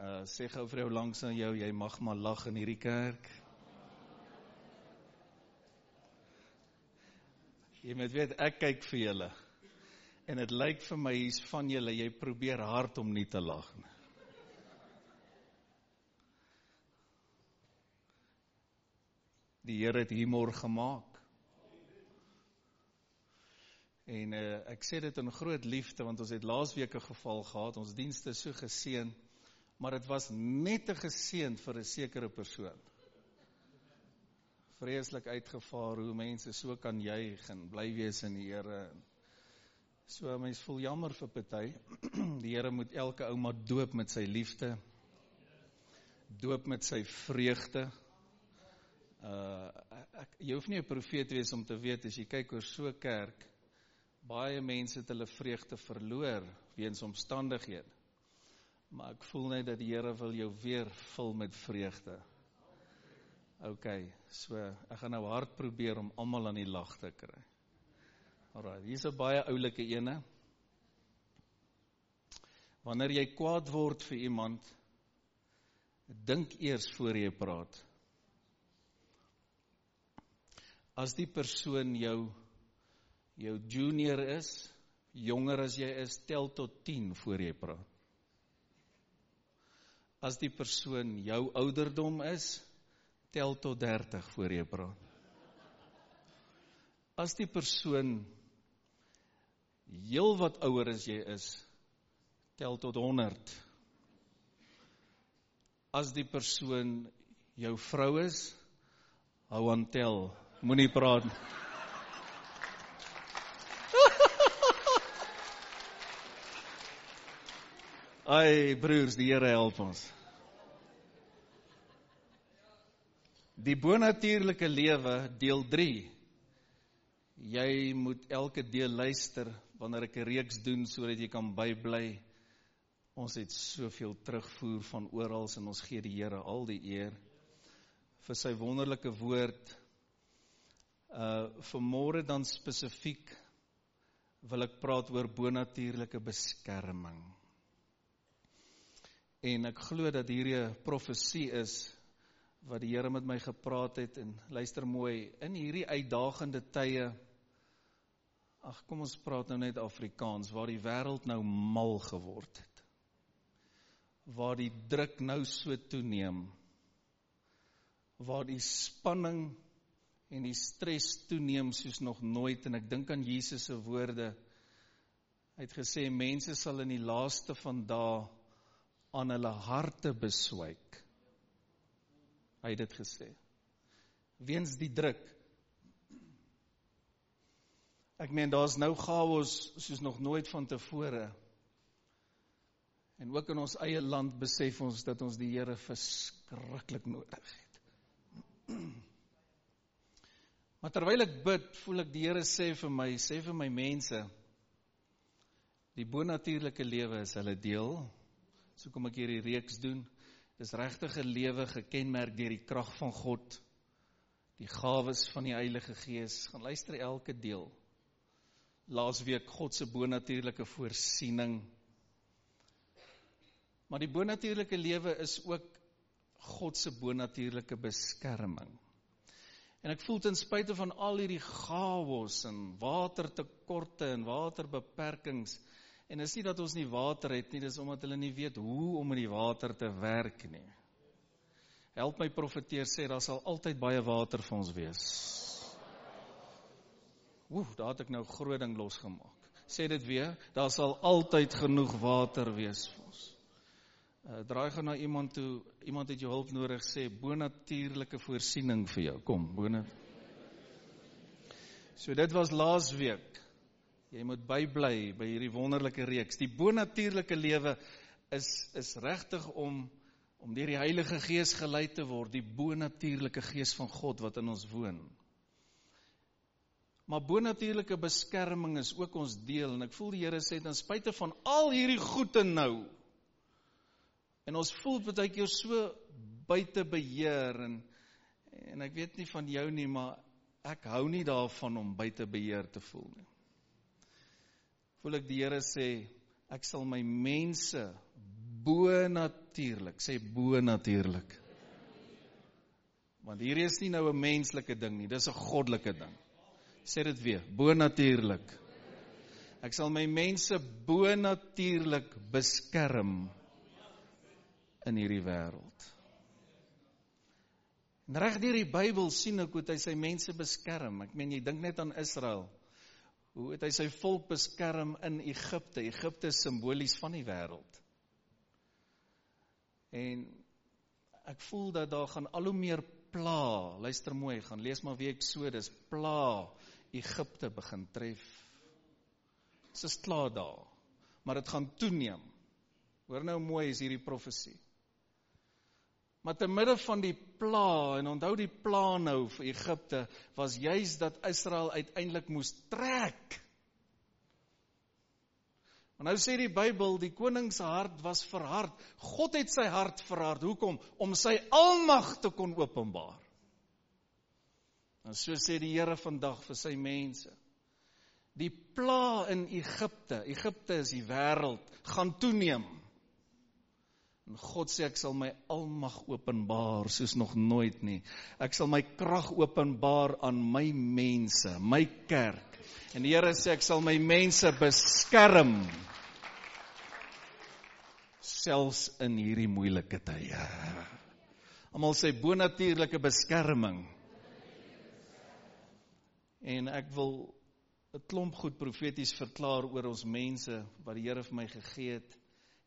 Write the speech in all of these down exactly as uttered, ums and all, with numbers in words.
Uh, sê gauw vir jou langs aan jou, jy mag maar lag in hierdie kerk. Jy moet weet, ek kyk vir julle. En het lyk vir my, hier's van julle, jy probeer hard om nie te lag nie. Die Heer het humor gemaakt. En uh, ek sê dit in groot liefde, want ons het laasweek 'n geval gehad, ons dienst is so geseën, maar het was net 'n geseën vir 'n sekere persoon. Vreeslik uitgevaar, hoe mense so kan juig en bly wees in die Here. So mens voel jammer vir party. Die Here moet elke ouma doop met sy liefde, doop met sy vreugde. Uh, ek, jy hoef nie 'n profeet wees om te weet, as jy kyk oor so kerk, baie mense het hulle vreugde verloor, weens omstandighede. Maar ek voel net dat die Here wil jou weer vul met vreugde. Ok, so, ek gaan nou hard probeer om almal aan die lag te kry. Alright, hier is 'n baie oulike ene. Wanneer jy kwaad word vir iemand, dink eers voor jy praat. As die persoon jou, jou junior is, jonger as jy is, tel tot tien voor jy praat. As die persoon jou ouderdom is, tel tot dertig voor jy praat. As die persoon heel wat ouer as jy is, tel tot honderd. As die persoon jou vrou is, hou aan tel. Moet nie praat. Ai, broers, die Here help ons. Die bonatuurlike lewe, deel drie. Jy moet elke deel luister, wanneer ek 'n reeks doen, sodat jy kan bybly. Ons het soveel terugvoer van oral, en ons gee die Here al die eer, vir sy wonderlike woord. Uh, vanmorgen dan spesifiek wil ek praat oor bonatuurlike beskerming. En ek glo dat hierdie profesie is wat die Here met my gepraat het, en luister mooi, in hierdie uitdagende tye, ag kom ons praat nou net Afrikaans, waar die wêreld nou mal geword het, waar die druk nou so toeneem, waar die spanning en die stres toeneem soos nog nooit, en ek dink aan Jesus se woorde, hy het gesê, mense sal in die laaste van dae aan hulle harte beswyk. Hy het dit gesê, weens die druk. Ek meen, daar is nou chaos soos nog nooit van tevore, en ook in ons eie land besef ons, dat ons die Here verskriklik nodig het. Maar terwyl ek bid, voel ek die Here sê vir my, sê vir my mense, die bonatuurlike lewe is hulle deel, so kom ek hierdie reeks doen, dis regtige lewe gekenmerk deur die krag van God, die gawes van die Heilige Gees, gaan luister elke deel, laasweek God se bonatuurlike voorsiening, maar die bonatuurlike lewe is ook God se bonatuurlike beskerming. En ek voel ten spyte van al hierdie chaos en watertekorte en waterbeperkings, en is nie dat ons nie water het nie, dis omdat hulle nie weet hoe om in die water te werk nie. Help my profeteer sê, daar sal altyd baie water vir ons wees. Oeh, daar het ek nou groot ding losgemaak. Sê dit weer, daar sal altyd genoeg water wees vir ons. Uh, draai gaan na iemand toe, iemand het jou hulp nodig, sê, bonatuurlike voorsiening vir jou, kom, bonatuurlike. So dit was laasweek, jy moet bybly by hierdie wonderlike reeks, die bonatuurlike lewe is, is regtig om, om deur die Heilige Gees gelei te word, die bonatuurlike Gees van God wat in ons woon. Maar bonatuurlike beskerming is ook ons deel, en ek voel die Here sê, ten spyte van al hierdie goede nou, en ons voel baie keer so buite beheer, en, en ek weet nie van jou nie, maar ek hou nie daarvan om buite beheer te voel nie. Voel ek die Here sê, ek sal my mense bo bonatuurlik, sê bonatuurlik. Want hier is nie nou 'n menslike ding nie, dis 'n goddelike ding. Sê dit weer, bonatuurlik. Ek sal my mense bonatuurlik beskerm in hierdie wêreld. En reg deur die Bybel sien ek hoe hy sy mense beskerm. Ek meen, jy dink net aan Israel. Hoe het hy sy volk beskerm in Egipte? Egipte is simbolies van die wêreld. En ek voel dat daar gaan al hoe meer pla, luister mooi, gaan lees maar wie ek so, dis pla, Egipte begin tref. Dit is klaar daar, maar dit gaan toeneem. Hoor nou mooi is hierdie profesie. Maar te midde van die pla, en onthou die pla nou vir Egipte, was juist dat Israel uiteindelik moes trek. Maar nou sê die Bybel, die koning se hart was verhard. God het sy hart verhard, hoekom? Om sy almag te kon openbaar. En so sê die Here vandag vir sy mense. Die pla in Egipte, Egipte is die wêreld, gaan toeneem. En God sê, ek sal my almag openbaar, soos nog nooit nie. Ek sal my krag openbaar aan my mense, my kerk. En die Here sê, ek sal my mense beskerm, selfs in hierdie moeilike tye. Almal sê, bonatuurlike beskerming. En ek wil 'n klomp goed profeties verklaar oor ons mense, wat die Here vir my gegee het,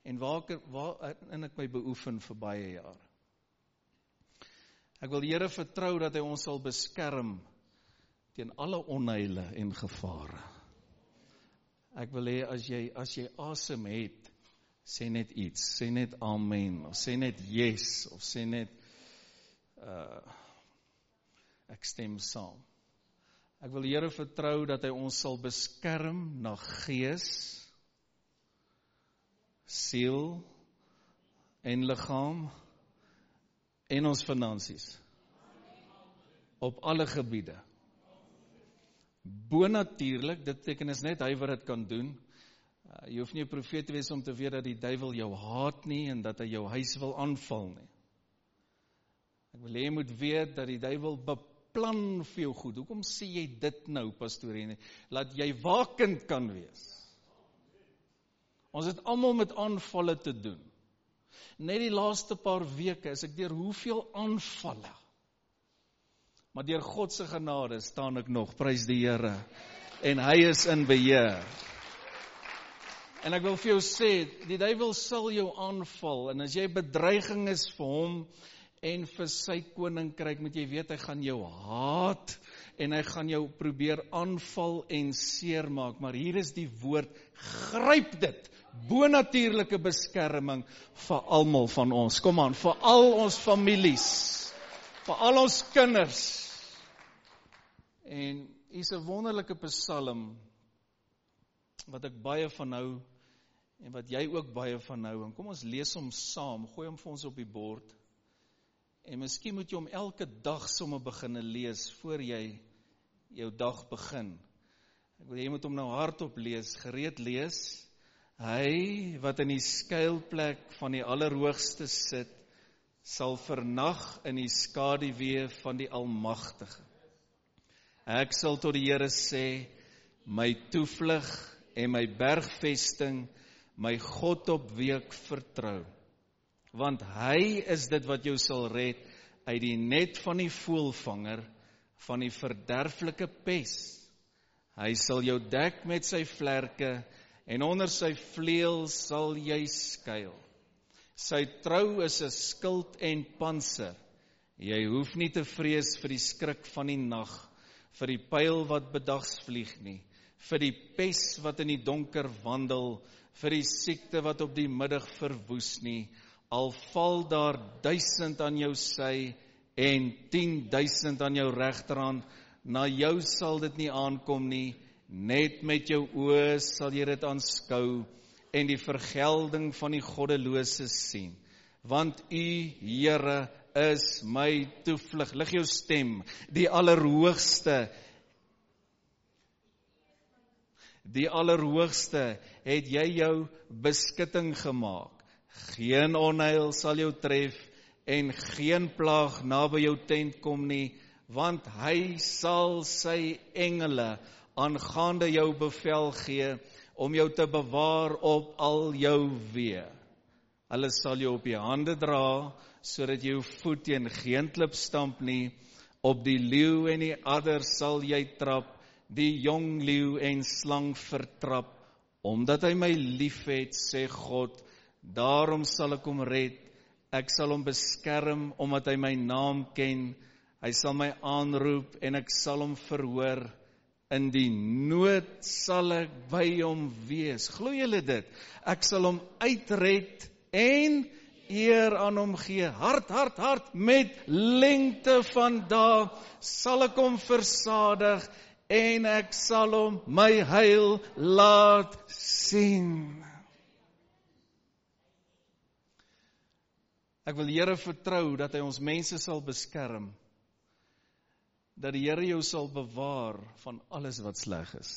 en waar ek, waar, en ek my beoefen vir baie jare. Ek wil die Here vertrou dat hy ons sal beskerm teen alle onheile en gevare. Ek wil hê as jy as jy asem het, sê net iets, sê net amen, of sê net yes, of sê net uh, ek stem saam. Ek wil die Here vertrou dat hy ons sal beskerm na gees, siel en liggaam en ons finansies op alle gebiede. Bonatuurlik, dit beteken is net hy wat dit kan doen. Uh, jy hoef nie 'n profeet te wees om te weet dat die duiwel jou haat nie en dat hy jou huis wil aanval nie. Ek wil hê jy moet weet dat die duiwel beplan vir jou goed. Hoekom sê jy dit nou, pastorie? Laat jy wakend kan wees. Ons het allemaal met aanvalle te doen. Net die laaste paar weke is ek deur hoeveel aanvalle. Maar deur God se genade staan ek nog, prys die Here. En hy is in beheer. En ek wil vir jou sê, die duiwel sal jou aanval, en as jy bedreiging is vir hom, en vir sy koninkryk, moet jy weet, hy gaan jou haat, en hy gaan jou probeer aanval en seermaak, maar hier is die woord, gryp dit, bonatuurlike beskerming, vir almal van ons, kom aan, vir al ons families, vir al ons kinders, en hier is 'n wonderlike psalm, wat ek baie van hou, en wat jy ook baie van hou, en kom ons lees hom saam, gooi hom vir ons op die bord, en miskien moet jy om elke dag sommer beginne lees, voor jy jou dag begin. Ek wil, jy moet hom nou hardop lees, gereed lees, hy wat in die skuilplek van die Allerhoogste sit, sal vernag in die skaduwee van die Almagtige. Ek sal tot die Here sê, my toevlug en my bergvesting, my God op wie ek vertrou. Want hy is dit wat jou sal red, uit die net van die voëlvanger, van die verderflike pes. Hy sal jou dek met sy vlerke, en onder sy vleuel sal jy skuil. Sy trou is 'n skild en pantser. Jy hoef nie te vrees vir die skrik van die nag, vir die pyl wat bedags vlieg nie, vir die pes wat in die donker wandel, vir die siekte wat op die middag verwoes nie, al val daar duisend aan jou sy, en tienduisend aan jou regterhand, na jou sal dit nie aankom nie, net met jou oë sal jy dit aanskou, en die vergelding van die goddeloses sien. Want u, Here, is my toevlug. Lig jou stem, die Allerhoogste, die Allerhoogste, het jy jou beskutting gemaak. Geen onheil sal jou tref en geen plaag naby jou tent kom nie, want hy sal sy engele aangaande jou bevel gee om jou te bewaar op al jou weë. Hulle sal jou op die hande dra, sodat jou voet teen geen klip stamp nie. Op die leeu en die adder sal jy trap, die jong leeu en slang vertrap. Omdat hy my liefhet, sê God, daarom sal ek hom red. Ek sal hom beskerm, omdat hy my naam ken. Hy sal my aanroep en ek sal hom verhoor. In die nood sal ek by hom wees. Glo julle dit? Ek sal hom uitred en eer aan hom gee, hart, hart, hart, met lengte van dae sal ek hom versadig, en ek sal hom my heil laat sien. Ek wil die Here vertrou, dat hy ons mense sal beskerm, dat die Here jou sal bewaar van alles wat sleg is.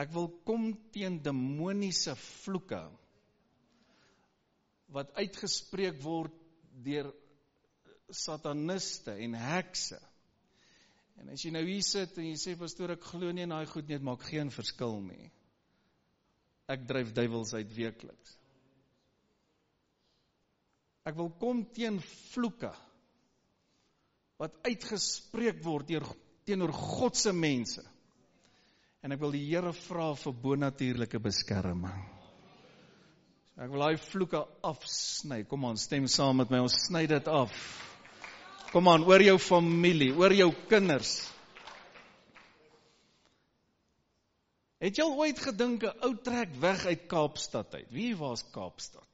Ek wil kom teen demoniese vloeke, wat uitgespreek word deur sataniste en hekse. En as jy nou hier sit en jy sê, pastoor, ek glo nie en hy goed nie, het maak geen verskil nie. Ek dryf duiwels uit weekliks. Ek wil kom teen vloeke, wat uitgespreek word deur, teenoor Godse mense. En ek wil die Here vra vir bonatuurlike beskerming. Ek wil daai vloeke afsny. Kom aan, stem saam met my, ons sny dit af. Kom aan, oor jou familie, oor jou kinders. Het jy al ooit gedink, 'n ou trek weg uit Kaapstad uit? Wie was Kaapstad?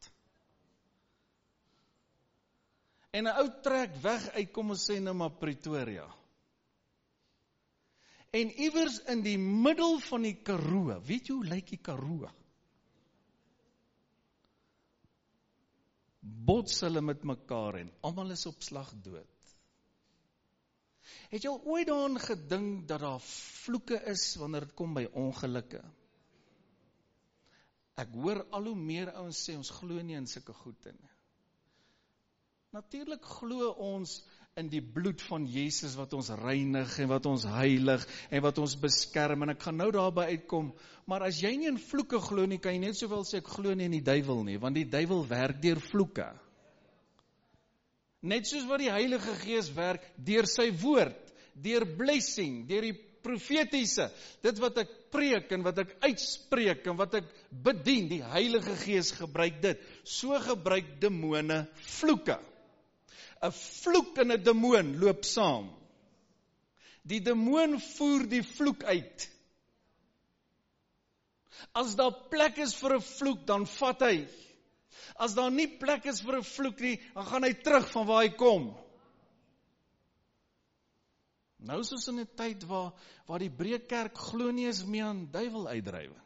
En 'n ou trek weg uit, kom ons sê nou maar Pretoria. En iewers in die middel van die Karoo, weet jy hoe lyk die Karoo? Bots hulle met mekaar en almal is op slag dood. Het jy al ooit daaraan gedink dat daar vloeke is wanneer dit kom by ongelukke? Ek hoor al hoe meer ouens sê ons glo nie in sulke goede nie. Natuurlik glo ons in die bloed van Jesus wat ons reinig en wat ons heilig en wat ons beskerm en ek gaan nou daarby uitkom, maar as jy nie in vloeke glo nie, kan jy net sowel sê ek glo nie in die duiwel nie, want die duiwel werk deur vloeke. Net soos wat die Heilige Gees werk deur sy woord, deur blessing, deur die profetiese, dit wat ek preek en wat ek uitspreek en wat ek bedien, die Heilige Gees gebruik dit, so gebruik demone vloeke. 'n vloek en 'n demoon loop saam. Die demoon voer die vloek uit. As daar plek is vir 'n vloek, dan vat hy. As daar nie plek is vir 'n vloek nie, dan gaan hy terug van waar hy kom. Nou soos in 'n tyd waar, waar die Breekkerk glo nie eens meer aan duiweluitdrywing.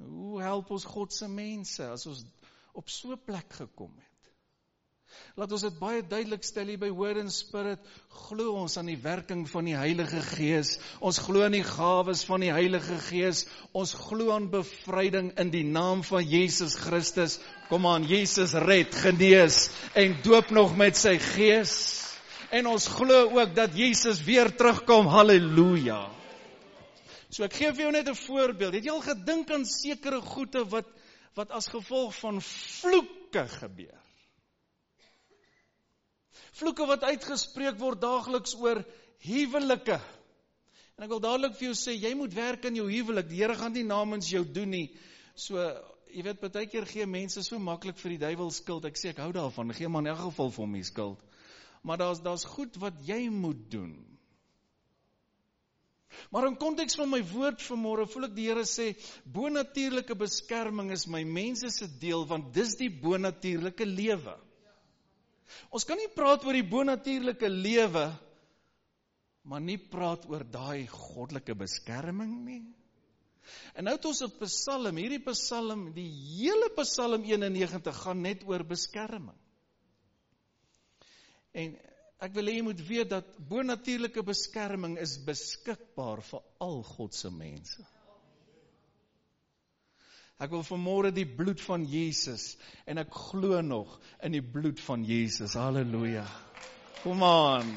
Hoe help ons God se mense as ons op so 'n plek gekom het? Laat ons dit baie duidelik stel hier by Word and Spirit, glo ons aan die werking van die Heilige Gees, ons glo aan die gawes van die Heilige Gees, ons glo aan bevryding in die naam van Jesus Christus. Kom aan, Jesus red, genees en doop nog met sy Gees, en ons glo ook dat Jesus weer terugkom, halleluja. So ek gee vir jou net 'n voorbeeld, het jy al gedink aan sekere goede wat, wat as gevolg van vloeke gebeur? Vloeke wat uitgespreek word dageliks oor huwelike. En ek wil dadelik vir jou sê, jy moet werk in jou huwelik, die Here gaan nie namens jou doen nie. So, jy weet, partykeer gee mense so maklik vir die duiwel skuld, ek sê ek hou daarvan, gee maar in elk geval vir hom die skuld. Maar daar's daar's goed wat jy moet doen. Maar in konteks van my woord vanmôre voel ek die Here sê, bonatuurlike beskerming is my mense se deel, want dis die bonatuurlike lewe. Ons kan nie praat oor die bonatuurlike lewe, maar nie praat oor daai goddelike beskerming nie. En nou het ons 'n psalm, hierdie psalm, die hele psalm eenennegentig gaan net oor beskerming. En ek wil hê jy moet weet dat bonatuurlike beskerming is beskikbaar vir al God se mense. Ek wil vanmôre die bloed van Jesus, en ek glo nog in die bloed van Jesus. Halleluja. Kom aan.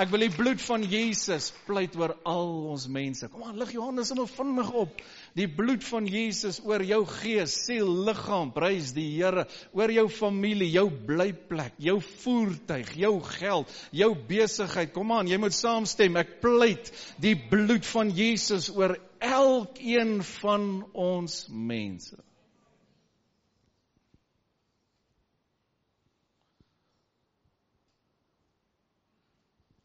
Ek wil die bloed van Jesus pleit oor al ons mense. Kom aan, lig jou hande sommer vinnig op. Die bloed van Jesus oor jou gees, siel, liggaam, prys die Here, oor jou familie, jou blyplek, jou voertuig, jou geld, jou besigheid. Kom aan, jy moet saamstem. Ek pleit die bloed van Jesus oor elkeen van ons mense.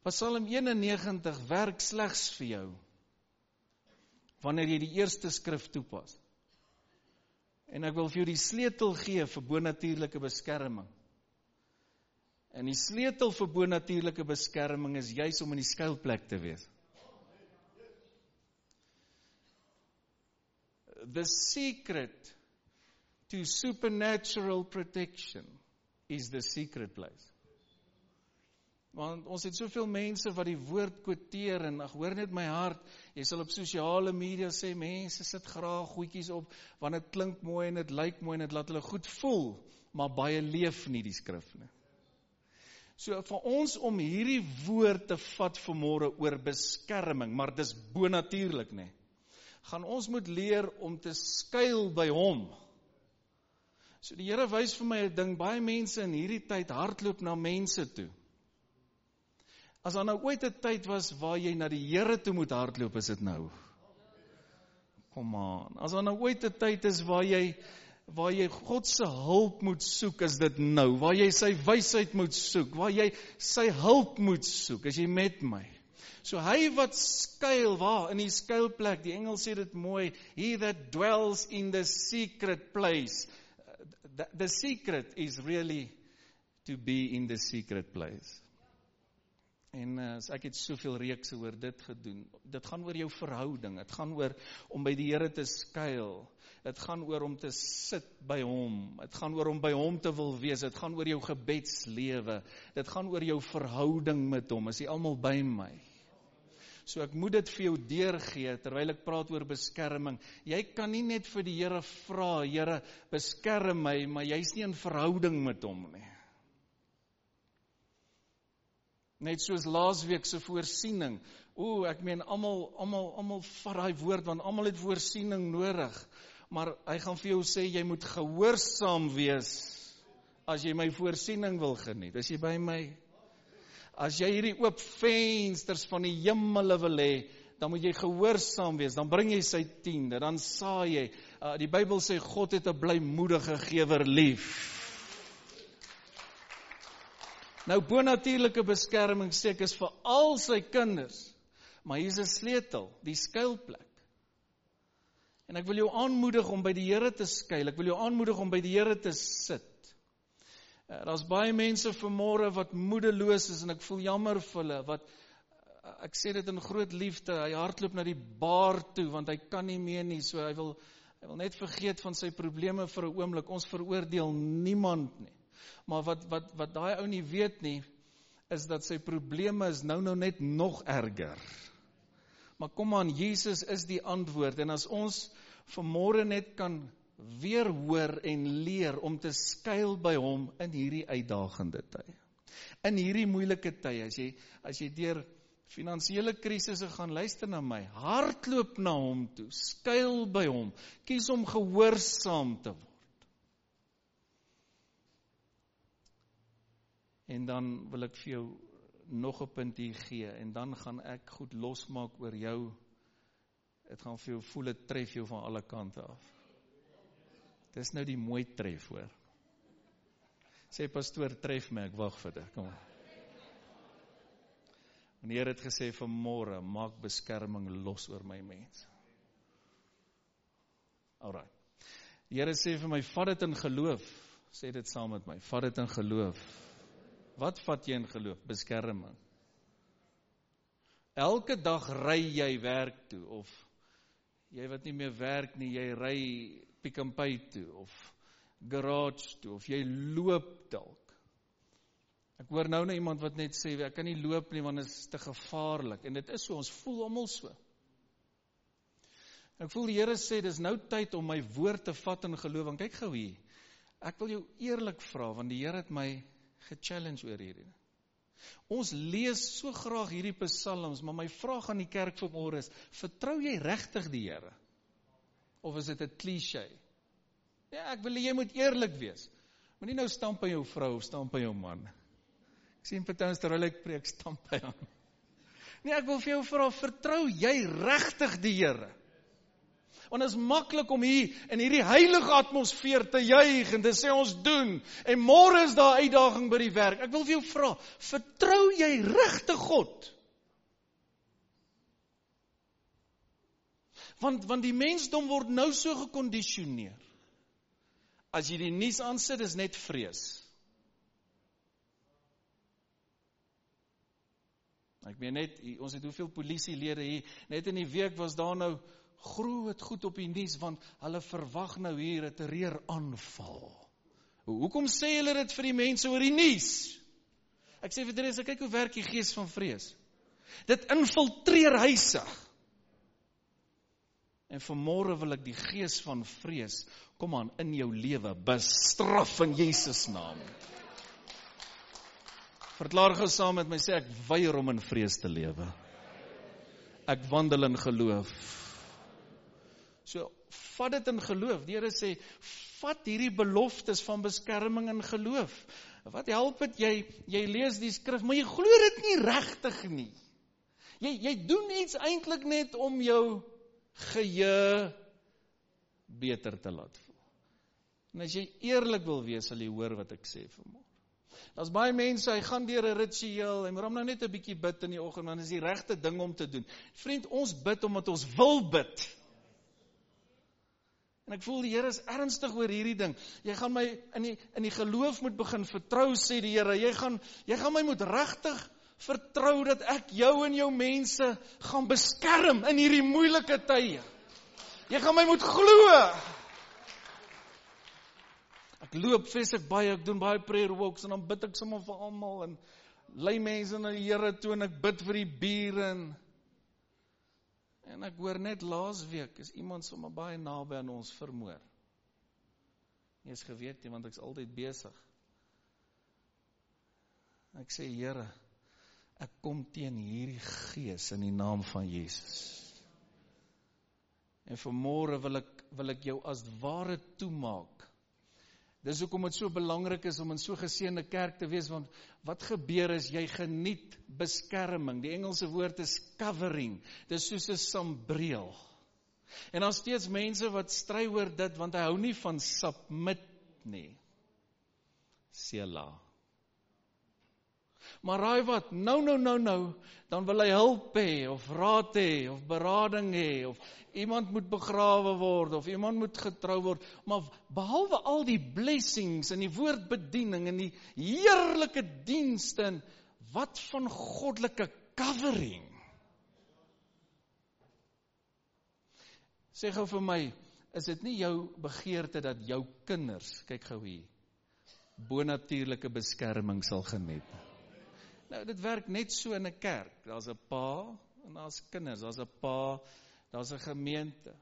Psalm eenennegentig werk slegs vir jou, wanneer jy die eerste skrif toepas. En ek wil vir jou die sleutel gee vir bonatuurlike beskerming. En die sleutel vir bonatuurlike beskerming is juis om in die skuilplek te wees. The secret to supernatural protection is the secret place. Want ons het soveel mense wat die woord quoteer, en ag, hoor net my hart, jy sal op sosiale media sê, mense sit graag goedjies op, want het klink mooi, en het lyk mooi, en het laat hulle goed voel, maar baie leef nie die skrif nie. So vir ons om hierdie woord te vat vanmôre oor beskerming, maar dis bonatuurlik nie, gaan ons moet leer om te skuil by hom. So die Here wys vir my 'n ding, baie mense in hierdie tyd hardloop na mense toe. As daar nou ooit 'n tyd was waar jy na die Here toe moet hardloop, is dit nou. Kom aan. As daar nou ooit 'n tyd is waar jy waar jy God se hulp moet soek, is dit nou. Waar jy sy wysheid moet soek, waar jy sy hulp moet soek, as jy met my. So hy wat skuil, waar in die skuilplek, die engel sê dit mooi, he that dwells in the secret place. The, the secret is really to be in the secret place. En as ek het soveel reekse oor dit gedoen, dit gaan oor jou verhouding, het gaan oor om by die Here te skuil, het gaan oor om te sit by hom, het gaan oor om by hom te wil wees, het gaan oor jou gebedslewe, dit gaan oor jou verhouding met hom, is hy almal by my. So ek moet dit vir jou deurgee, terwyl ek praat oor beskerming. Jy kan nie net vir die Here vra, Here, beskerm my, maar jy is nie in verhouding met hom nie. Net soos laasweek se voorsiening. O, ek meen almal almal almal vat daai woord, want almal het voorsiening nodig. Maar hy gaan vir jou sê jy moet gehoorsaam wees as jy my voorsiening wil geniet. Is jy by my? As jy hierdie oop vensters van die hemel wil hê, dan moet jy gehoorsaam wees, dan bring jy sy tiende, dan saai jy. Uh, die Bybel sê God het 'n blymoedige gewer lief. Nou, bonatuurlike beskerming sê ek is vir al sy kinders, maar hier is 'n sleutel, die skuilplek. En ek wil jou aanmoedig om by die Here te skuil, ek wil jou aanmoedig om by die Here te sit. Daar's baie mense vanmôre wat moedeloos is, en ek voel jammer vir hulle, wat, ek sê dit in groot liefde, hy hardloop na die baar toe, want hy kan nie meer nie, so hy wil, hy wil net vergeet van sy probleme vir 'n oomblik, ons veroordeel niemand nie. Maar wat, wat, wat daai ou nie weet nie, is dat sy probleme is nou nou net nog erger. Maar kom aan, Jesus is die antwoord, en as ons vanmôre net kan weer hoor en leer om te skuil by hom in hierdie uitdagende tye. In hierdie moeilike tye, as jy, as jy deur finansiële krisisse gaan, luister na my, hardloop na hom toe, skuil by hom, kies om gehoorsaam te word. En dan wil ek vir jou nog 'n punt hier gee, en dan gaan ek goed losmaak oor jou, het gaan vir jou voel, het tref jou van alle kante af. Dis nou die mooi tref, hoor. Sê pastoor, tref my, ek wag vir dit, kom maar. Meneer het gesê vanmôre, maak beskerming los oor my mens. Alraai. Die Here sê vir my, vat dit in geloof, sê dit saam met my, vat dit in geloof. Wat vat jy in geloof? Beskerming. Elke dag ry jy werk toe, of jy wat nie meer werk nie, jy ry Pick n Pay toe, of garage toe, of jy loop dalk. Ek hoor nou nou iemand wat net sê, ek kan nie loop nie, want dit is te gevaarlik, en dit is so, ons voel almal so. Ek voel die Here sê, dis nou tyd om my woord te vat in geloof, en kyk gou hier, ek wil jou eerlik vra, want die Here het my gechallenge oor hierdie. Ons lees so graag hierdie psalms, maar my vraag aan die kerk vanmôre is, vertrou jy regtig die Here? Of is dit 'n cliché? Ja, ek wil jy moet eerlik wees. Moenie nou stamp by jou vrou, of stamp by jou man. Ek sien partytjies terwyl ek preek, stamp by hom. Nee, ek wil vir jou vra, vertrou jy regtig die Here? Want is makkelijk om hier, in hierdie heilige atmosfeer te juig, en te sê ons doen, en môre is daar uitdaging by die werk. Ek wil vir jou vra, vertrou jy regtig God? Want, want die mensdom word nou so gekondisioneer. As jy die nuus aansit, is net vrees. Ek meen net, ons het hoeveel polisielede hier, net in die week was daar nou, groot goed op die nuus, want hulle verwag nou hier 'n terreuraanval. Hoekom sê hulle dit vir die mense oor die nuus? Ek sê vir die res, kyk hoe werk die gees van vrees. Dit infiltreer huise. En vanmôre wil ek die gees van vrees, kom aan, in jou lewe, bestraf in Jesus naam. Verklaar gou saam met my, sê ek weier om in vrees te lewe. Ek wandel in geloof. So, vat dit in geloof. Die Here sê, vat hierdie beloftes van beskerming in geloof. Wat help het, jy, jy lees die skrif, maar jy glo dit nie regtig nie. Jy, jy doen iets eintlik net om jou geheue beter te laat voel. En as jy eerlik wil wees, sal jy hoor wat ek sê vanmôre. Daar's baie mense, hy gaan deur 'n ritueel, hy moet hom nou net 'n bietjie bid in die oggend, want dit is die regte ding om te doen. Vriend, ons bid omdat ons wil bid. En ek voel die Here is ernstig oor hierdie ding. Jy gaan my in die, in die geloof moet begin vertrou, sê die Here. Jy gaan, jy gaan my moet regtig vertrou dat ek jou en jou mense gaan beskerm in hierdie moeilike tye. Jy gaan my moet glo. Ek loop vis ek baie, ek doen baie prayer walks en dan bid ek sommer vir almal en lei mense na die Here toe en ek bid vir die bure en En ek hoor net laas week, is iemand sommer baie naby aan ons vermoor. Nie is geweet nie, want ek is altyd besig. Ek sê, Here, ek kom teen hierdie gees in die naam van Jesus. En vanmôre wil ek, wil ek jou as ware toemaak. Dis hoekom het so belangrik is om in so geseënde kerk te wees, want wat gebeur is, jy geniet beskerming. Die Engelse woord is covering, dis soos 'n sambreel. En daar steeds mense wat stry oor dit, want hy hou nie van submit nie. Sela. Maar raai wat, nou, nou, nou, nou, dan wil hy hulp hê, of raad hê, of berading hê, of iemand moet begrawe word, of iemand moet getrou word, maar behalwe al die blessings, en die woordbediening, en die heerlike dienste, en wat van goddelike covering? Sê gou vir my, is dit nie jou begeerte dat jou kinders, kyk gou hier, bonatuurlike beskerming sal geniet? Nou, dit werk net so in 'n kerk. Daar's 'n pa en daar's kinders, daar's 'n pa, daar's 'n gemeente.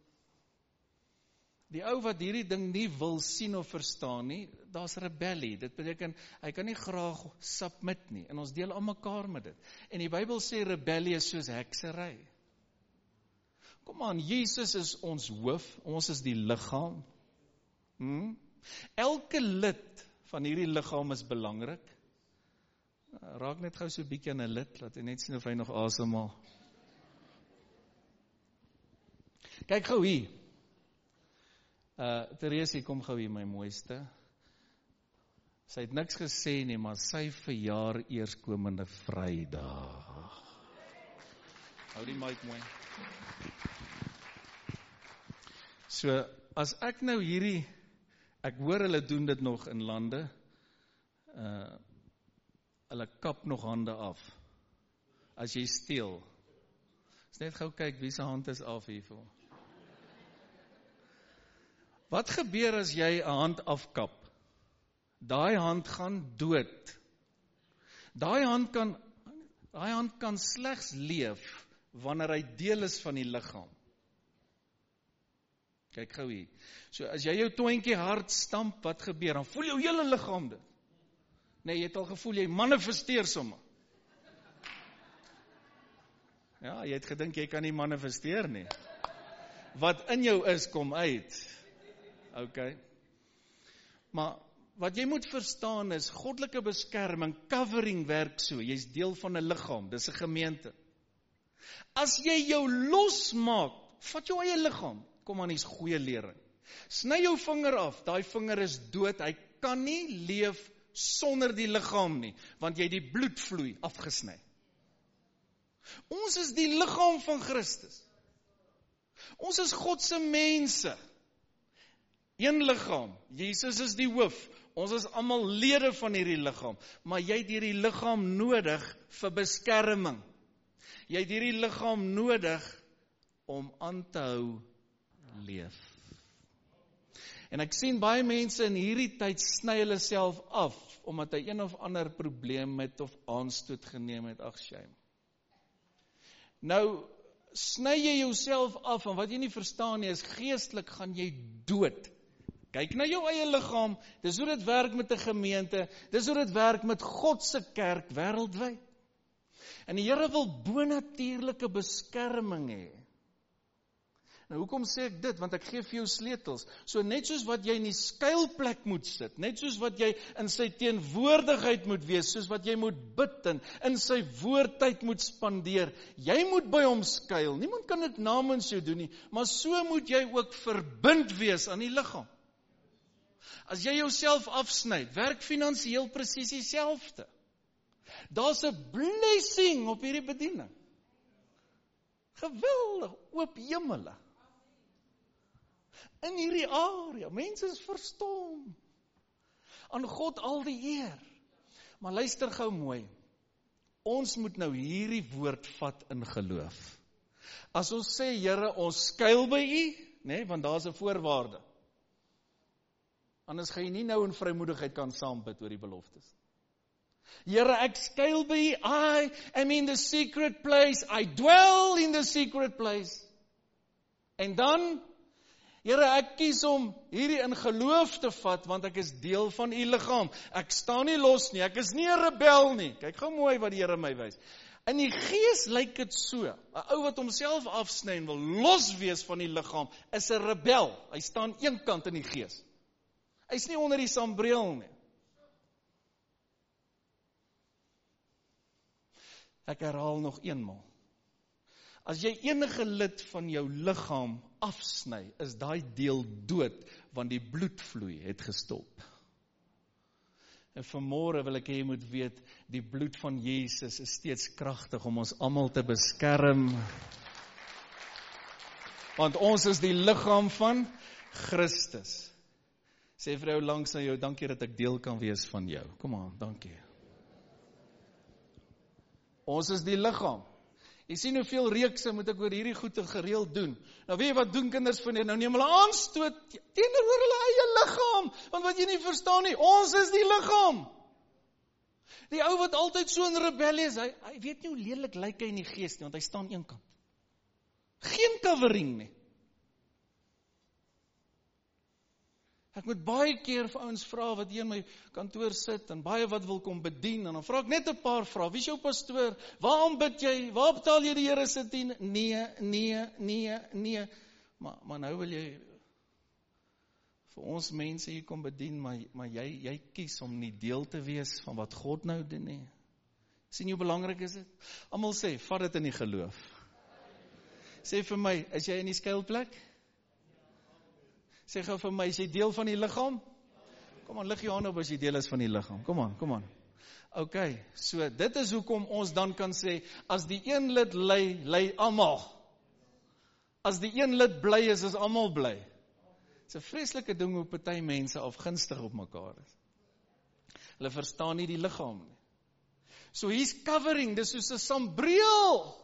Die ou wat hierdie ding nie wil sien of verstaan nie, daar's rebellie. Dit beteken hy kan nie graag submit nie en ons deel aan mekaar met dit. En die Bybel sê rebellie is soos heksery. Kom aan, Jesus is ons hoof, ons is die liggaam. Hm? Elke lid van hierdie liggaam is belangrik. Raak net gou so 'n bietjie aan 'n lid, laat hy net sien of hy nog asemhaal. Kyk gou hier. Uh, Theresie, kom gou hier my mooiste. Sy het niks gesê nie, maar sy verjaar eers komende Vrydag. Hou die mic mooi. So, as ek nou hierdie, ek hoor hulle doen dit nog in lande, uh, hulle kap nog hande af, as jy steel. Is net gauw kyk, wie sy hand is af hiervoor. Wat gebeur as jy 'n hand afkap? Daai hand gaan dood. Daai hand kan, daai hand kan slegs leef, wanneer hy deel is van die liggaam. Kyk gou hier. So as jy jou toentjie hard stamp, wat gebeur? Dan voel jou hele liggaam dit. Nee, jy het al gevoel, jy manifesteer sommer. Ja, jy het gedink, jy kan nie manifesteer nie. Wat in jou is, kom uit. Ok. Maar wat jy moet verstaan is, goddelike beskerming, covering werk so, jy is deel van 'n liggaam, dis 'n gemeente. As jy jou losmaak, vat jou eie liggaam, kom aan, hier's goeie lering. Sny jou vinger af, daai vinger is dood, hy kan nie leef sonder die liggaam nie, want jy die bloedvloei afgesny. Ons is die liggaam van Christus. Ons is God se mense. Een liggaam, Jesus is die hoof. Ons is almal lede van hierdie liggaam, maar jy het hierdie liggaam nodig vir beskerming. Jy het hierdie liggaam nodig om aan te hou leef. En ek sien baie mense in hierdie tyd sny hulle self af, omdat hy een of ander probleem met of aanstoot geneem het, ag shame. Nou, sny jy jouself af, en wat jy nie verstaan nie, is geestelik gaan jy dood. Kyk na jou eie liggaam, dis hoe dit werk met die gemeente, dis hoe dit werk met God se kerk wêreldwyd. En die Here wil bonatuurlike beskerming hê. Nou hoekom sê ek dit? Want ek gee vir jou sleutels. So net soos wat jy in die skuilplek moet sit, net soos wat jy in sy teenwoordigheid moet wees, soos wat jy moet bid en in sy woordtyd moet spandeer, jy moet by hom skuil. Niemand kan dit namens jou doen nie, maar so moet jy ook verbind wees aan die liggaam. As jy jouself afsny, werk finansiëel presies dieselfde. Daar's 'n blessing op hierdie bediening. Geweldig, oop hemele. In hierdie area, mense is verstom. Aan God al die eer. Maar luister gou mooi. Ons moet nou hierdie woord vat in geloof. As ons sê, Here, ons skuil by U, nee, want daar's 'n voorwaarde. Anders gaan jy nie nou in vrymoedigheid kan saambid oor die beloftes. Here, ek skuil by U, I am in the secret place, I dwell in the secret place. En dan, Here, ek kies om hierdie in geloof te vat, want ek is deel van U liggaam. Ek staan nie los nie, ek is nie 'n rebel nie. Kyk gou mooi wat die Here my wys. In die gees lyk dit so, 'n ou wat homself afsny en wil los wees van die liggaam, is 'n rebel. Hy staan een kant in die gees. Hy's nie onder die sambreel nie. Ek herhaal nog eenmaal. As jy enige lid van jou liggaam afsny, is daai deel dood, want die bloedvloei het gestop. En vanmôre wil ek hê jy moet weet, die bloed van Jesus is steeds kragtig om ons almal te beskerm. Want ons is die liggaam van Christus. Sê vir jou langs na jou, dankie dat ek deel kan wees van jou. Kom aan, dankie. Ons is die liggaam. Jy sien hoeveel reekse moet ek oor hierdie goede gereeld doen. Nou weet jy wat doen kinders van hier? Nou neem hulle aanstoot teenoor hulle eie liggaam. Want wat jy nie verstaan nie, ons is die liggaam. Die ou wat altyd so 'n rebellie is, hy, hy weet nie hoe lelik lyk hy in die gees nie, want hy staan een kant. Geen covering nie. Ek moet baie keer vir ouens vra wat hier in my kantoor sit, en baie wat wil kom bedien, en dan vra ek net 'n paar vrae. Wie is jou pastoor? Waar aanbid jy? Waar betaal jy die Here se dien? Nee, nee, nee, nee. Maar, maar nou wil jy vir ons mense hier kom bedien, maar, maar jy, jy kies om nie deel te wees van wat God nou doen nie. Sien hoe belangrik is dit? Almal sê, vat dit in die geloof. Sê vir my, is jy in die skuilplek? Sê gou vir my, is jy deel van die liggaam? Kom aan, lig jou hand op as jy deel is van die liggaam. Kom aan, kom aan. Ok, so dit is hoekom ons dan kan sê, as die een lid ly, ly almal. As die een lid bly is, is almal bly. Dis 'n vreeslike ding hoe party mense afgunstig op mekaar is. Hulle verstaan nie die liggaam nie. So hier's covering, dis soos 'n sambreel.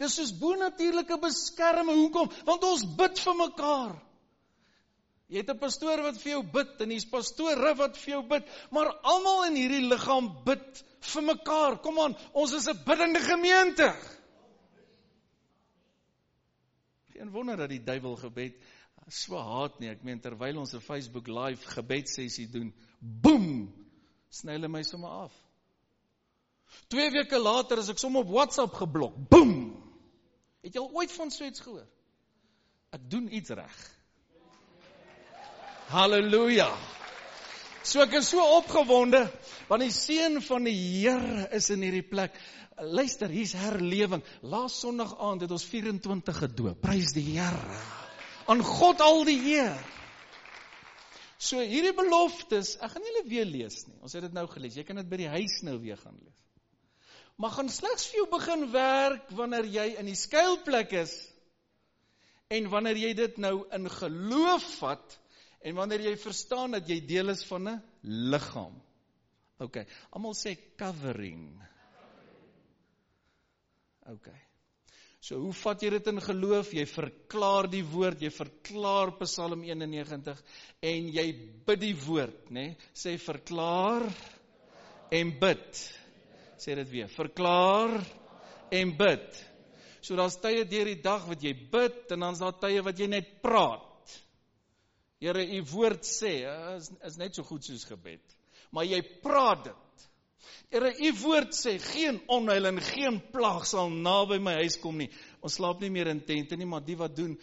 Dis soos bonatuurlike beskerming. Hoekom? Want ons bid vir mekaar. Jy het 'n pastoor wat vir jou bid, en hier's pastore wat vir jou bid, maar almal in hierdie liggaam bid vir mekaar. Kom aan, ons is 'n biddende gemeente. Geen wonder dat die duiwel gebed so haat nie. Ek meen, terwyl ons 'n Facebook live gebedsessie doen, boem, sny hulle my sommer af. Twee weke later is ek sommer op WhatsApp geblok, boem. Het jy al ooit van so iets gehoor? Ek doen iets reg. Halleluja. So ek is so opgewonde, want die seën van die Here is in hierdie plek. Luister, hier's herlewing. Laas Sondag aand het ons vier en twintig gedoop. Prys die Here. Aan God al die eer. So hierdie beloftes, ek gaan nie hulle weer lees nie. Ons het dit nou gelees. Jy kan dit by die huis nou weer gaan lees. Maar gaan slegs vir jou begin werk wanneer jy in die skuilplek is en wanneer jy dit nou in geloof vat. En wanneer jy verstaan dat jy deel is van 'n liggaam. Ok, almal sê covering. Ok, so hoe vat jy dit in geloof? Jy verklaar die woord, jy verklaar Psalm eenennegentig, en jy bid die woord, né? Sê verklaar en bid. Sê dit weer, verklaar en bid. So daar's tye deur die dag wat jy bid, en dan's daar tye wat jy net praat. Here, u woord sê, is, is net so goed soos gebed, maar jy praat dit. Here, u woord sê, geen onheil en geen plaag sal naby my huis kom nie. Ons slaap nie meer in tente nie, maar die wat doen,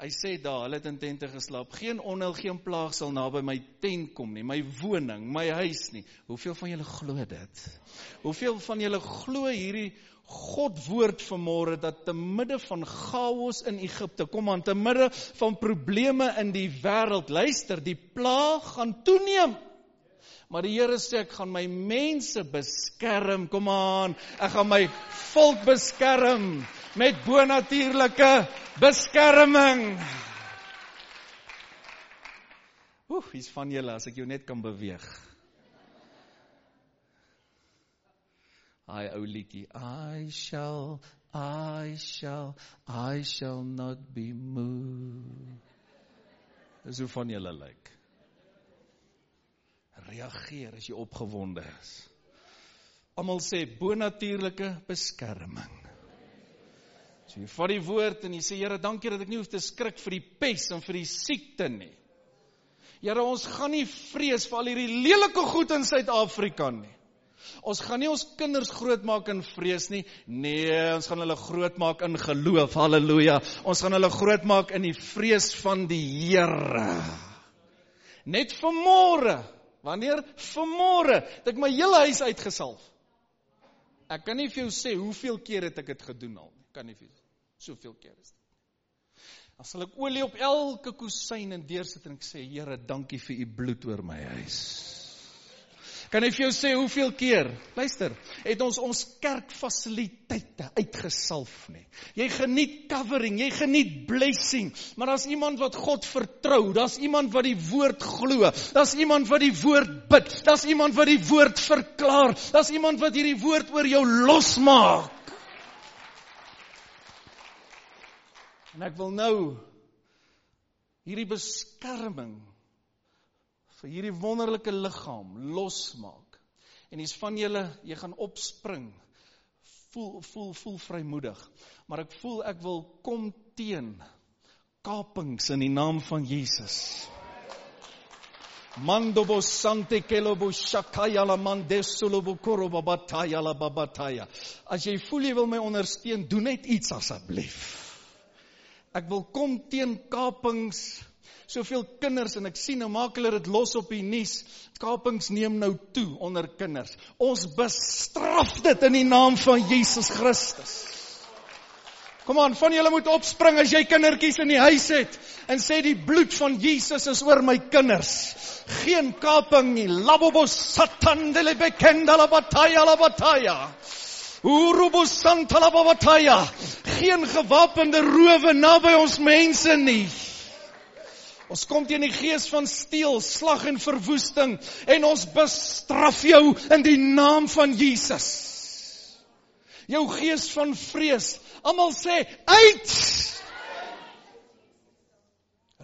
hy sê daar, hulle het in tente geslaap, geen onheil, geen plaag sal naby my tent kom nie, my woning, my huis nie. Hoeveel van julle glo dit? Hoeveel van julle glo hierdie God woord vanmôre, dat te midde van chaos in Egipte, kom aan, te midde van probleme in die wêreld, luister, die plaag gaan toeneem, maar die Here sê, ek gaan my mense beskerm, kom aan, ek gaan my volk beskerm, met bonatuurlike beskerming. Oeh, hier's van julle, as ek jou net kan beweeg. Ai, ou liedjie, I shall, I shall, I shall not be moved. Dis hoe van julle lyk. Reageer as jy opgewonde is. Almal sê, bonatuurlike beskerming. So jy vat die woord en jy sê, Here, dankie dat ek nie hoef te skrik vir die pes en vir die siekte nie. Here, ons gaan nie vrees vir al hierdie lelike goed in Suid-Afrika nie. Ons gaan nie ons kinders grootmaak in vrees nie, nee, ons gaan hulle grootmaak in geloof, halleluja, ons gaan hulle grootmaak in die vrees van die Here. Net vanmôre, wanneer vanmôre, het ek my hele huis uitgesalf. Ek kan nie vir jou sê, hoeveel keer het ek het gedoen al, ek kan nie vir jou sê, soveel keer is dit. Dan sal ek olie op elke kusyn en deursit en ek sê, Here, dankie vir u bloed oor my huis. Kan ek vir jou sê hoeveel keer, luister, het ons ons kerkfasiliteite uitgesalf nie. Jy geniet covering, jy geniet blessing, maar daar's iemand wat God vertrou, daar's iemand wat die woord glo, daar's iemand wat die woord bid, daar's iemand wat die woord verklaar, daar's iemand wat hierdie woord oor jou losmaak. En ek wil nou hierdie beskerming vir hierdie wonderlike liggaam losmaak. En dis van julle, jy gaan opspring, voel, voel, voel vrymoedig, maar ek voel ek wil kom teen kapings in die naam van Jesus. Mandobo sante kelobo shakaya la mandesolobo koroba bataya la babataya. As jy voel jy wil my ondersteun, doen net iets asseblief. Ek wil kom teen kapings, soveel kinders, en ek sien, nou maak hulle dit los op die nuus, kapings neem nou toe onder kinders. Ons bestraf dit in die naam van Jesus Christus. Kom aan, van julle moet opspring as jy kindertjies in die huis het, en sê die bloed van Jesus is oor my kinders. Geen kaping nie, labobo satan dele bekende la bataya la bataya. Urubus santa la bataya. Geen gewapende rowe naby ons mense nie. Ons kom teen die gees van steel, slag en verwoesting, en ons bestraf jou in die naam van Jesus. Jou gees van vrees, almal sê, uit!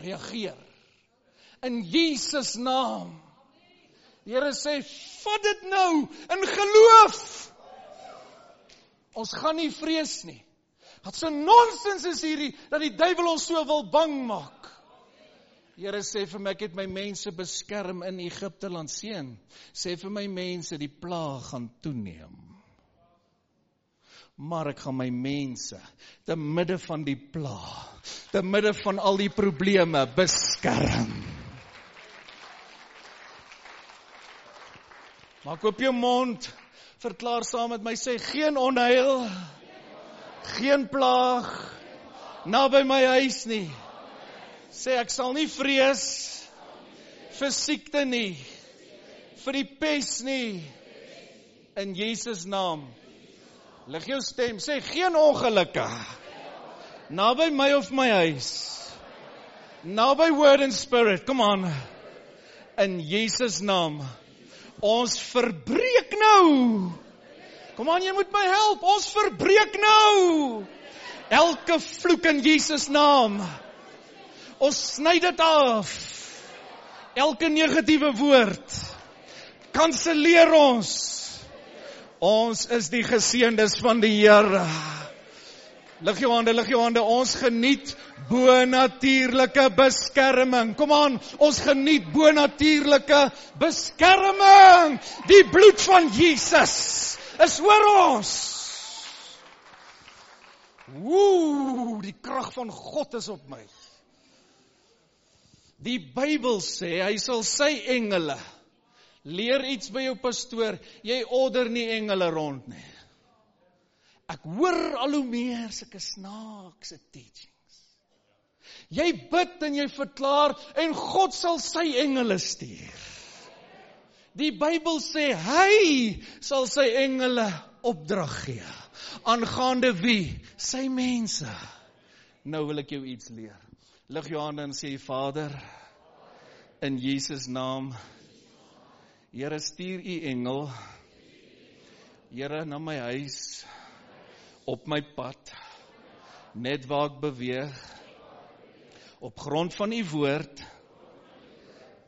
Reageer, in Jesus naam. Die Here sê, vat dit nou, in geloof. Ons gaan nie vrees nie. Wat so nonsens is hierdie, dat die duivel ons so wil bang maak. Here sê vir my, ek het my mense beskerm in Egipte land seën. Sê vir my mense, die plaag gaan toeneem. Maar ek gaan my mense, te midde van die plaag, te midde van al die probleme, beskerm. Maak op jou mond, verklaar saam met my, sê, geen onheil, geen plaag, naby my huis nie. Sê, ek sal nie vrees, vir siekte nie, vir die pes nie, in Jesus naam. Lig jou stem, sê, geen ongelukke, naby my of my huis, naby Word and Spirit, come on, in Jesus naam. Ons verbreek nou. Kom aan, jy moet my help. Ons verbreek nou. Elke vloek in Jesus naam. Ons sny dit af. Elke negatiewe woord. Kanseleer ons. Ons is die geseëndes van die Here. Lig jou hande, lig jou hande. Ons geniet bonatuurlike beskerming. Kom aan, ons geniet bonatuurlike beskerming. Die bloed van Jesus is oor ons. Woe, die krag van God is op my. Die Bybel sê, hy sal sy engele. Leer iets by jou pastoor, jy order nie engele rond nie. Ek hoor al hoe meer sulke snaakse teachings. Jy bid en jy verklaar, en God sal sy engele stuur. Die Bybel sê, hy sal sy engele opdrag gee. Aangaande wie? Sy mense. Nou wil ek jou iets leer. Lig jou hande en sê, Vader, in Jesus naam, Here stuur u engel, Here na my huis, op my pad, net waar ek beweeg, op grond van die woord,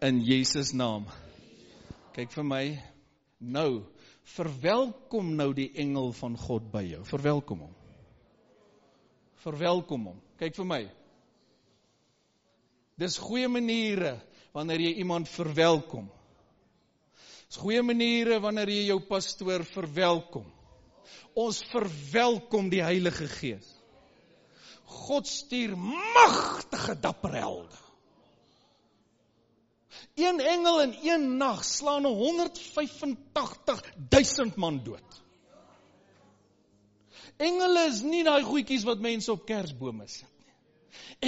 in Jesus naam. Kyk vir my, nou, verwelkom nou die engel van God by jou, verwelkom hom, verwelkom hom, kyk vir my, dis goeie maniere, wanneer jy iemand verwelkom, dis goeie maniere, wanneer jy jou pastoor verwelkom, ons verwelkom die Heilige Gees. God stuur magtige dapper helde. Een engel in een nag slaan honderd vyf en agtig duisend man dood. Engele is nie daai goedjies wat mense op kersbome sit nie.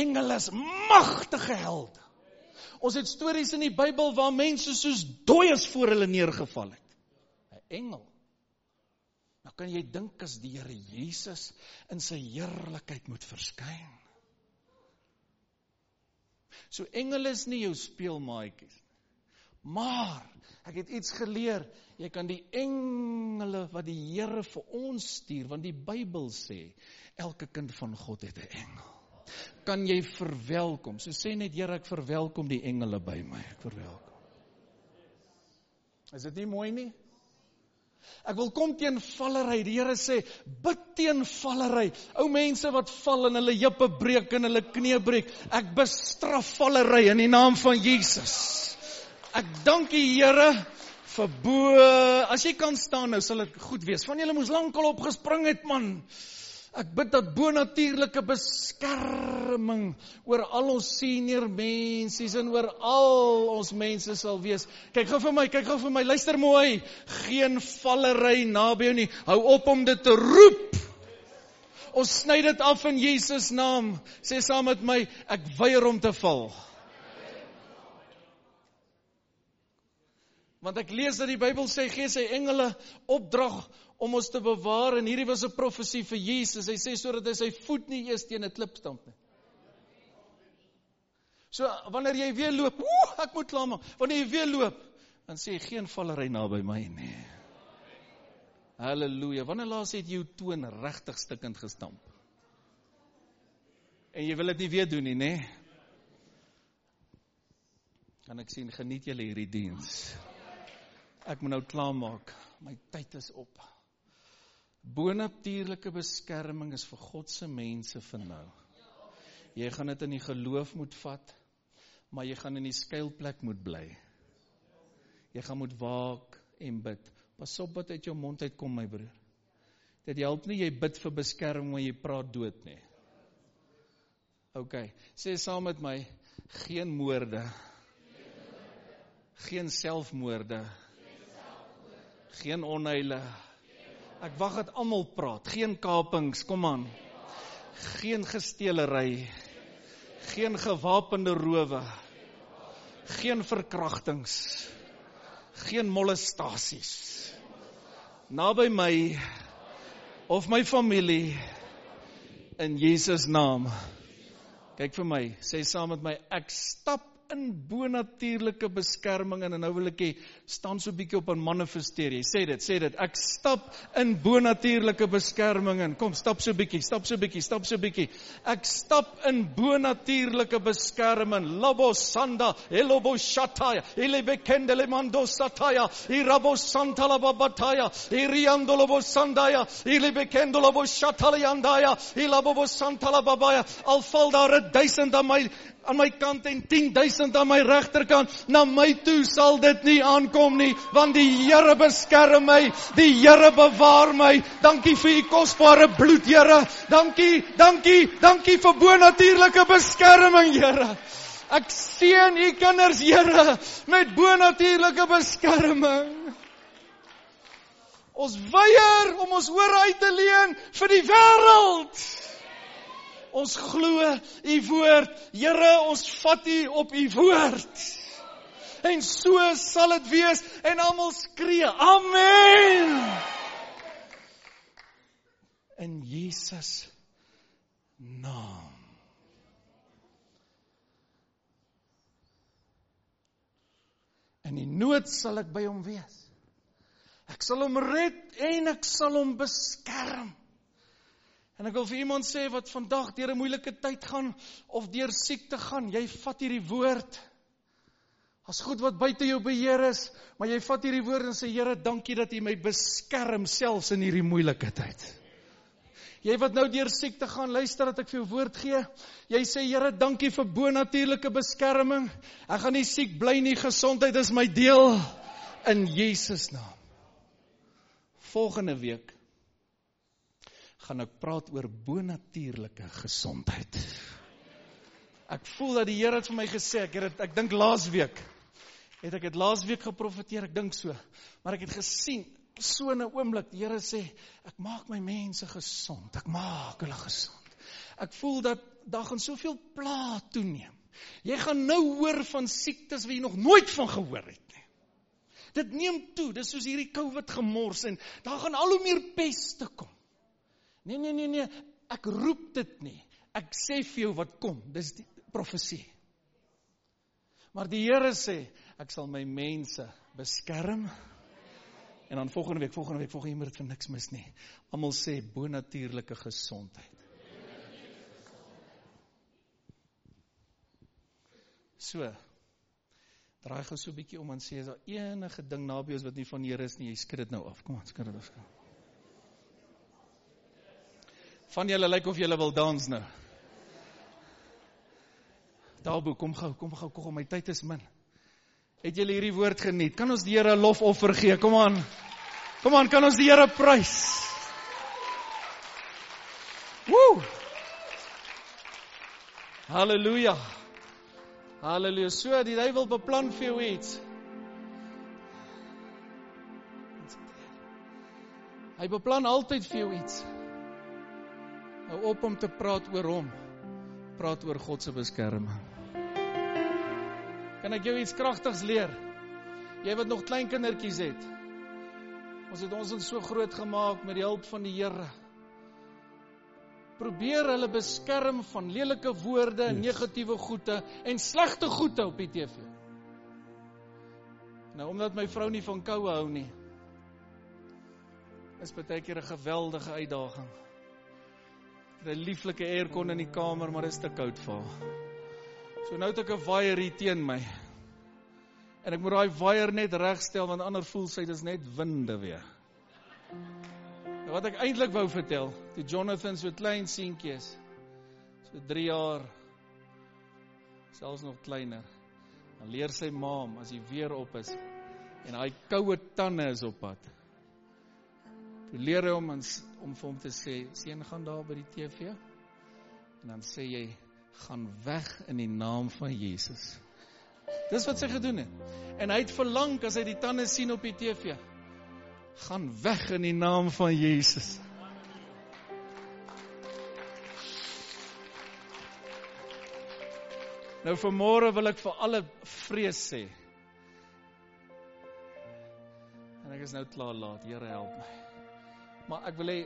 Engele is magtige helde. Ons het stories in die Bybel waar mense soos dooi is voor hulle neergeval het. 'n Engel. Nou kan jy dink as die Here Jesus in sy heerlikheid moet verskyn. So engele is nie jou speelmaatjies. Maar, ek het iets geleer, jy kan die engele wat die Here vir ons stuur, want die Bybel sê, elke kind van God het 'n engel. Kan jy verwelkom, so sê net Here, ek verwelkom die engele by my, ek verwelkom. Is dit nie mooi nie? Ek wil kom teen vallerij, die Here sê, bid teen vallerij, ou mense wat val en hulle jippe breek en hulle knie breek, ek bestraf vallerij in die naam van Jesus. Ek dank die Here vir bo, as jy kan staan nou sal dit goed wees, van julle moes lang al opgespring het man, ek bid dat bonatuurlike beskerming oor al ons senior mensies en oor al ons mense sal wees. Kyk gou vir my, kyk gou vir my, luister mooi, geen vallery naby jou nie, hou op om dit te roep. Ons sny dit af in Jesus naam, sê saam met my, ek weier om te val. Want ek lees dat die Bybel sê, gee sy engele opdrag om ons te bewaar, en hierdie was 'n profesie vir Jesus, hy sê so dat hy sy voet nie eers teen 'n klip stamp nie. So, wanneer jy weer loop, woe, ek moet klaarmaak, wanneer jy weer loop, dan sê geen vallery naby my nie. Halleluja, wanneer laas het jou toon regtig stikkend gestamp? En jy wil dit nie weer doen nie, nee? Kan ek sien, geniet julle hierdie diens. Ek moet nou klaarmaak, my tyd is op. Bonatuurlike beskerming is vir God se mense vir nou. Jy gaan dit in die geloof moet vat, maar jy gaan in die skuilplek moet bly. Jy gaan moet waak en bid. Pas op wat uit jou mond uitkom, my broer. Dit help nie, jy bid vir beskerming, maar jy praat dood nie. Ok, sê saam met my, geen moorde, geen selfmoorde, geen onheile. Ek wag dat almal praat, geen kapings, kom aan. Geen gesteelery, geen gewapende rowe, geen verkrachtings, geen molestasies. Naby my of my familie in Jesus naam. Kyk vir my, sê saam met my, ek stap in bonatuurlike beskerming, en nou wil ek hê, staan so bietjie op en manifesteer jy, sê dit, sê dit, ek stap in bonatuurlike beskerming, en kom, stap so bietjie, stap so bietjie, stap so bietjie, ek stap in bonatuurlike beskerming, labo sanda, elobo shataya, elebe kendele mando sataya, irabo santalaba bataya, iriandolobo sandaya, elebe kendolobo shataliandaya, ilabobo santalaba baya, al val daar het duisend aan my, aan my kant en tienduisend aan my regterkant, na my toe sal dit nie aankom nie, want die Here beskerm my, die Here bewaar my, dankie vir die kosbare bloed, Here, dankie, dankie, dankie vir bonatuurlike beskerming, Here, ek seën u kinders, Here, met bonatuurlike beskerming, ons weier om ons ore uit te leen vir die wêreld, ons glo u woord, Here, ons vat u op u woord, en so sal het wees, en almal skree, Amen, in Jesus naam. In die nood sal ek by hom wees, ek sal hom red, en ek sal hom beskerm. En ek wil vir iemand sê, wat vandag deur 'n moeilike tyd gaan, of deur siekte gaan, jy vat hierdie woord, as goed wat buite jou beheer is, maar jy vat hierdie woord en sê, Here, dankie dat U my beskerm, selfs in hierdie moeilike tyd. Jy wat nou deur siekte gaan, luister dat ek vir jou woord gee, jy sê, Here, dankie vir bonatuurlike beskerming, ek gaan nie siek bly nie, gesondheid is my deel, in Jesus naam. Volgende week, gaan ek praat oor bonatuurlike gesondheid. Ek voel dat die Here het vir my gesê, ek, het, ek dink laas week, het ek het laas week geprofeteer, ek dink so, maar ek het gesien, so in 'n oomblik, die Here sê, ek maak my mense gesond, ek maak hulle gesond. Ek voel dat, daar gaan soveel pla toeneem. Jy gaan nou hoor van siektes, wat jy nog nooit van gehoor het nie. Dit neem toe, dis soos hierdie COVID gemors, en daar gaan al hoe meer peste kom. Nee, nee, nee, nee, ek roep dit nie, ek sê vir jou wat kom, dis die profesie. Maar die Here sê, ek sal my mense beskerm, en dan volgende week, volgende week, volgende week, jy moet dit vir niks mis nie, almal sê, bonatuurlike gesondheid. So, draai gou so 'n bietjie om en sê, is daar enige ding naby ons wat nie van die Here is nie, jy skud dit nou af, kom aan, skud dit af, kom aan. Van julle lyk of julle wil dans nou. Daarbo, kom gou, kom gou, kom gou, my tyd is min. Het julle hierdie woord geniet? Kan ons die Here lofoffer gee? Kom aan. Kom aan, kan ons die Here prys? Woe! Halleluja. Halleluja. So, die duiwel beplan vir jou iets. Hy beplan altyd vir jou iets. Hou op om te praat oor hom, praat oor God se beskerming. Kan ek jou iets kragtigs leer? Jy wat nog klein kindertjies het, ons het ons so groot gemaak met die hulp van die Here. Probeer hulle beskerm van lelike woorde, yes. Negatiewe goede en slegte goede op die T V. Nou, omdat my vrou nie van koue hou nie, is baie keer 'n geweldige uitdaging. Die lieflike aircon in die kamer, maar is te koud vir. So nou het ek 'n waier hier teen my. En ek moet daai waier net regstel, want ander voel sy dis net winde weer. wat ek eintlik wou vertel, toe Jonathan so klein seentjies, so drie jaar, selfs nog kleiner, dan leer sy maam, as hy weer op is, en hy koue tande is op pad, toe leer hy om, om vir hom te sê, seun gaan daar by die T V, en dan sê jy, gaan weg in die naam van Jesus. Dis wat sy gedoen het, en hy het verlang, as hy die tande sien op die T V, gaan weg in die naam van Jesus. Nou vanmorgen wil ek vir alle vrees sê, en ek is nou klaar laat, Here help my, maar ek wil hy,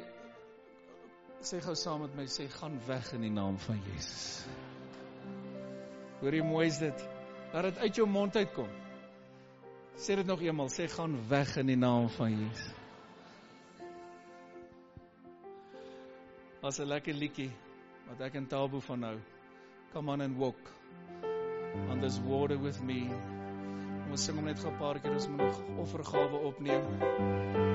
sê gauw saam met my, sê, gaan weg in die naam van Jesus. Hoor jy mooi is dit? Laat het uit jou mond uitkom. Sê dit nog eenmaal, sê gaan weg in die naam van Jesus. As 'n lekker liedjie wat ek in Tabo van hou. Come on and walk on this water with me. Ons sing hom net 'n paar keer, ons moet nog offergawe opneem.